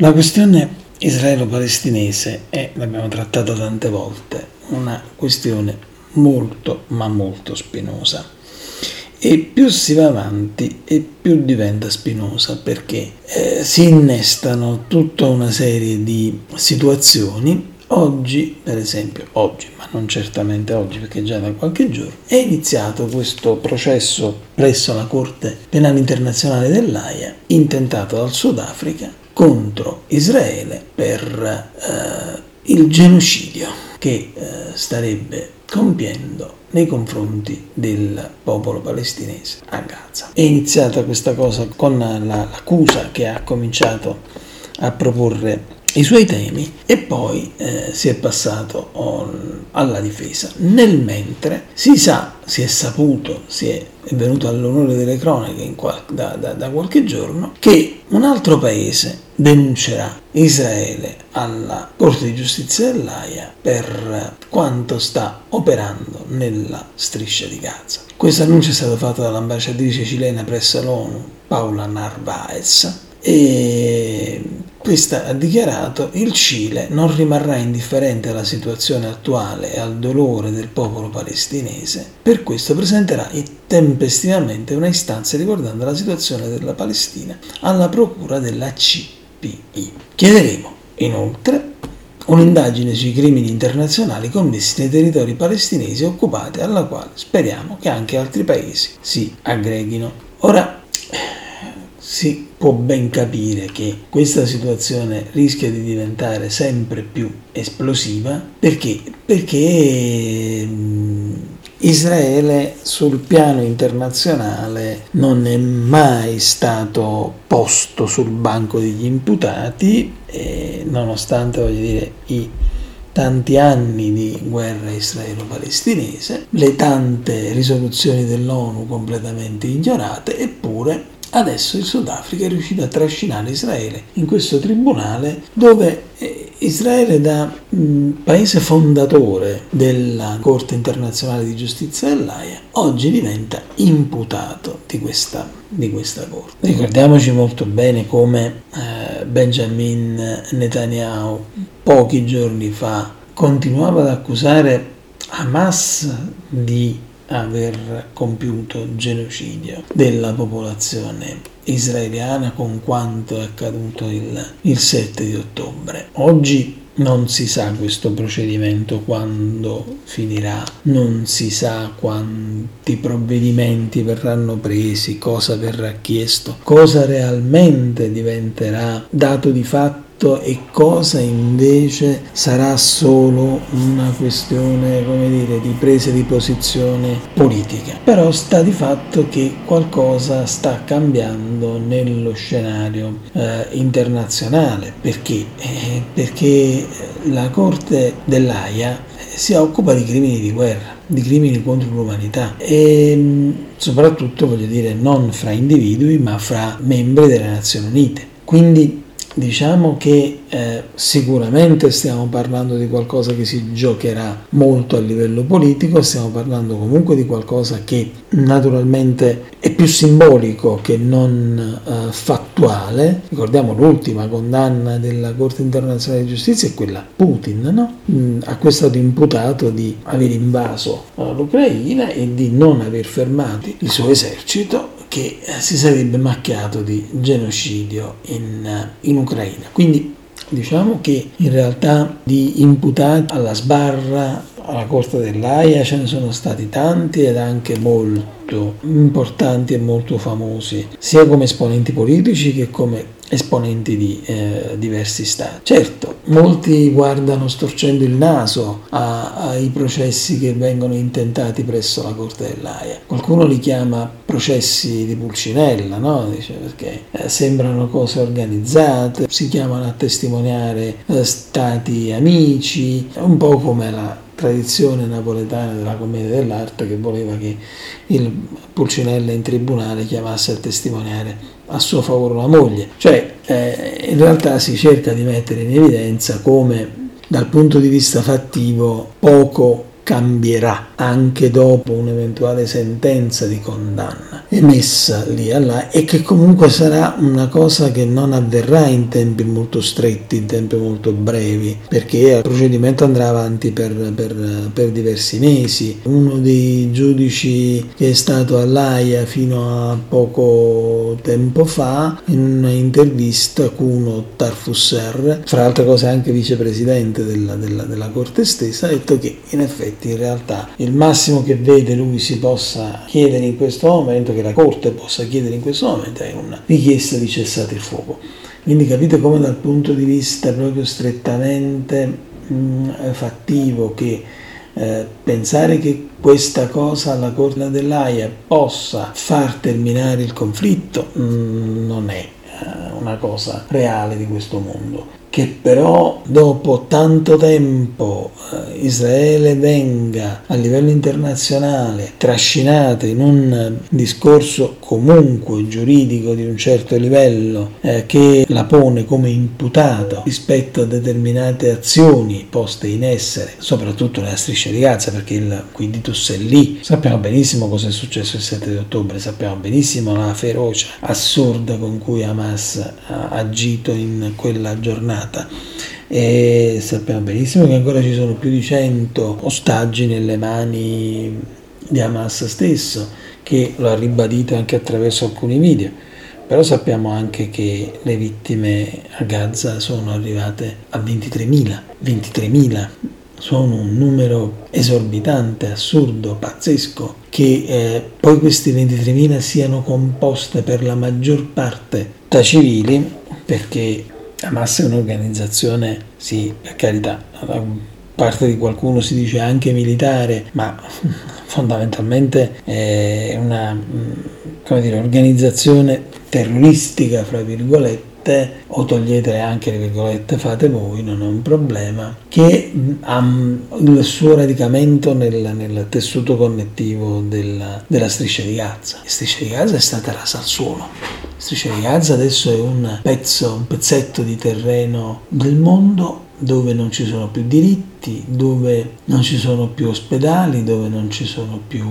La questione israelo-palestinese è, l'abbiamo trattata tante volte, una questione molto ma molto spinosa, e più si va avanti e più diventa spinosa, perché si innestano tutta una serie di situazioni. Oggi, per esempio, ma non certamente oggi, perché già da qualche giorno, è iniziato questo processo presso la Corte Penale Internazionale dell'Aia, intentato dal Sudafrica, contro Israele per il genocidio che starebbe compiendo nei confronti del popolo palestinese a Gaza. È iniziata questa cosa con l'accusa che ha cominciato a proporre i suoi temi, e poi si è passato alla difesa. Nel mentre è venuto all'onore delle cronache da qualche giorno che un altro paese denuncerà Israele alla Corte di Giustizia dell'Aia per quanto sta operando nella striscia di Gaza. Questo annuncio è stato fatto dall'ambasciatrice cilena presso l'ONU, Paola Narvaez, e questa ha dichiarato: il Cile non rimarrà indifferente alla situazione attuale e al dolore del popolo palestinese, per questo presenterà tempestivamente una istanza riguardante la situazione della Palestina alla procura della CPI. Chiederemo inoltre un'indagine sui crimini internazionali commessi nei territori palestinesi occupati, alla quale speriamo che anche altri paesi si aggreghino. Ora, si può ben capire che questa situazione rischia di diventare sempre più esplosiva, perché Israele sul piano internazionale non è mai stato posto sul banco degli imputati, e nonostante i tanti anni di guerra israelo-palestinese, le tante risoluzioni dell'ONU completamente ignorate, eppure adesso il Sudafrica è riuscito a trascinare Israele in questo tribunale, dove Israele, da paese fondatore della Corte Internazionale di Giustizia dell'Aia, oggi diventa imputato di questa Corte. Ricordiamoci molto bene come Benjamin Netanyahu pochi giorni fa continuava ad accusare Hamas di aver compiuto genocidio della popolazione israeliana con quanto è accaduto il 7 di ottobre. Oggi non si sa questo procedimento quando finirà, non si sa quanti provvedimenti verranno presi, cosa verrà chiesto, cosa realmente diventerà dato di fatto e cosa invece sarà solo una questione, di presa di posizione politica. Però sta di fatto che qualcosa sta cambiando nello scenario internazionale, perché la Corte dell'Aia si occupa di crimini di guerra, di crimini contro l'umanità, e soprattutto non fra individui ma fra membri delle Nazioni Unite. Quindi diciamo che sicuramente stiamo parlando di qualcosa che si giocherà molto a livello politico, stiamo parlando comunque di qualcosa che naturalmente è più simbolico che non fattuale. Ricordiamo l'ultima condanna della Corte Internazionale di Giustizia, è quella Putin, no? A cui è stato imputato di aver invaso l'Ucraina e di non aver fermato il suo esercito, che si sarebbe macchiato di genocidio in Ucraina. Quindi diciamo che in realtà di imputati alla sbarra, alla Corte dell'Aia, ce ne sono stati tanti, ed anche molto importanti e molto famosi, sia come esponenti politici che come esponenti di diversi stati. Certo, molti guardano storcendo il naso ai processi che vengono intentati presso la Corte dell'Aia. Qualcuno li chiama processi di pulcinella, no? Dice, perché sembrano cose organizzate, si chiamano a testimoniare stati amici, un po' come la tradizione napoletana della commedia dell'arte, che voleva che il Pulcinella in tribunale chiamasse a testimoniare a suo favore la moglie. In realtà si cerca di mettere in evidenza come, dal punto di vista fattivo, poco cambierà anche dopo un'eventuale sentenza di condanna emessa lì Allah, e che comunque sarà una cosa che non avverrà in tempi molto stretti, in tempi molto brevi, perché il procedimento andrà avanti per diversi mesi. Uno dei giudici che è stato all'AIA fino a poco tempo fa, in un'intervista con uno Tarfusser, fra altre cose anche vicepresidente della Corte stessa, ha detto che in effetti in realtà il massimo che vede lui si possa chiedere in questo momento, che la Corte possa chiedere in questo momento, è una richiesta di cessate il fuoco. Quindi capite come dal punto di vista proprio strettamente fattivo che pensare che questa cosa alla Corte dell'AIA possa far terminare il conflitto non è una cosa reale di questo mondo. Che però dopo tanto tempo Israele venga a livello internazionale trascinata in un discorso comunque giuridico di un certo livello che la pone come imputata rispetto a determinate azioni poste in essere, soprattutto nella striscia di Gaza, perché il quiditus è lì. Sappiamo benissimo cosa è successo il 7 di ottobre, sappiamo benissimo la ferocia assurda con cui Hamas ha agito in quella giornata. E sappiamo benissimo che ancora ci sono più di 100 ostaggi nelle mani di Hamas stesso, che lo ha ribadito anche attraverso alcuni video. Però sappiamo anche che le vittime a Gaza sono arrivate a 23.000. 23.000 sono un numero esorbitante, assurdo, pazzesco, che poi questi 23.000 siano composte per la maggior parte da civili, perché Hamas è un'organizzazione, sì, per carità, da parte di qualcuno si dice anche militare, ma fondamentalmente è una, come dire, organizzazione terroristica, fra virgolette, o togliete anche le virgolette, fate voi, non è un problema, che ha il suo radicamento nel tessuto connettivo della striscia di Gaza. La striscia di Gaza è stata rasa al suolo. La striscia di Gaza adesso è un pezzetto di terreno del mondo dove non ci sono più diritti, dove non ci sono più ospedali, dove non ci sono più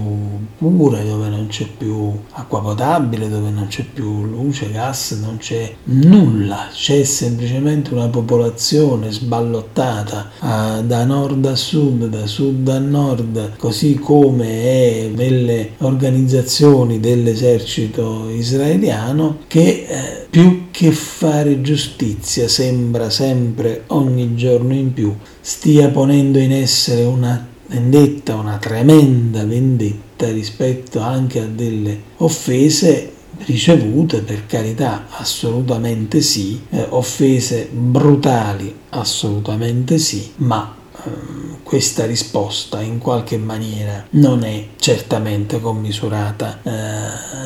cure, dove non c'è più acqua potabile, dove non c'è più luce, gas, non c'è nulla. C'è semplicemente una popolazione sballottata da nord a sud, da sud a nord, così come è nelle organizzazioni dell'esercito israeliano, che più che fare giustizia sembra sempre ogni giorno in più stia ponendo in essere una vendetta, una tremenda vendetta rispetto anche a delle offese ricevute, per carità, assolutamente sì, offese brutali, assolutamente sì, ma questa risposta in qualche maniera non è certamente commisurata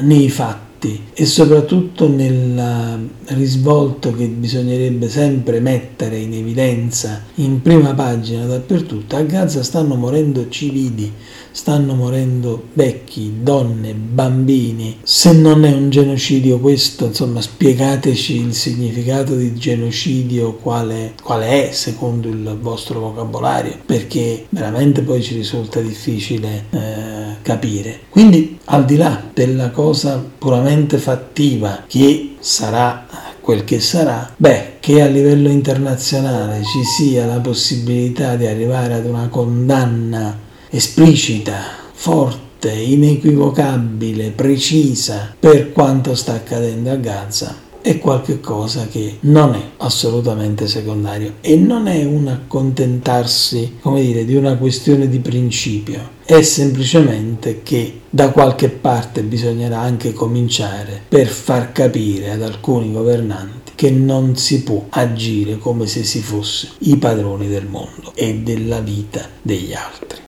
nei fatti e soprattutto nel risvolto che bisognerebbe sempre mettere in evidenza in prima pagina dappertutto. A Gaza stanno morendo civili, stanno morendo vecchi, donne, bambini. Se non è un genocidio questo, insomma, spiegateci il significato di genocidio quale è secondo il vostro vocabolario, perché veramente poi ci risulta difficile capire. Quindi, al di là della cosa puramente fattiva, che sarà quel che sarà, che a livello internazionale ci sia la possibilità di arrivare ad una condanna esplicita, forte, inequivocabile, precisa per quanto sta accadendo a Gaza, è qualche cosa che non è assolutamente secondario e non è un accontentarsi, come dire, di una questione di principio. È semplicemente che da qualche parte bisognerà anche cominciare per far capire ad alcuni governanti che non si può agire come se si fosse i padroni del mondo e della vita degli altri.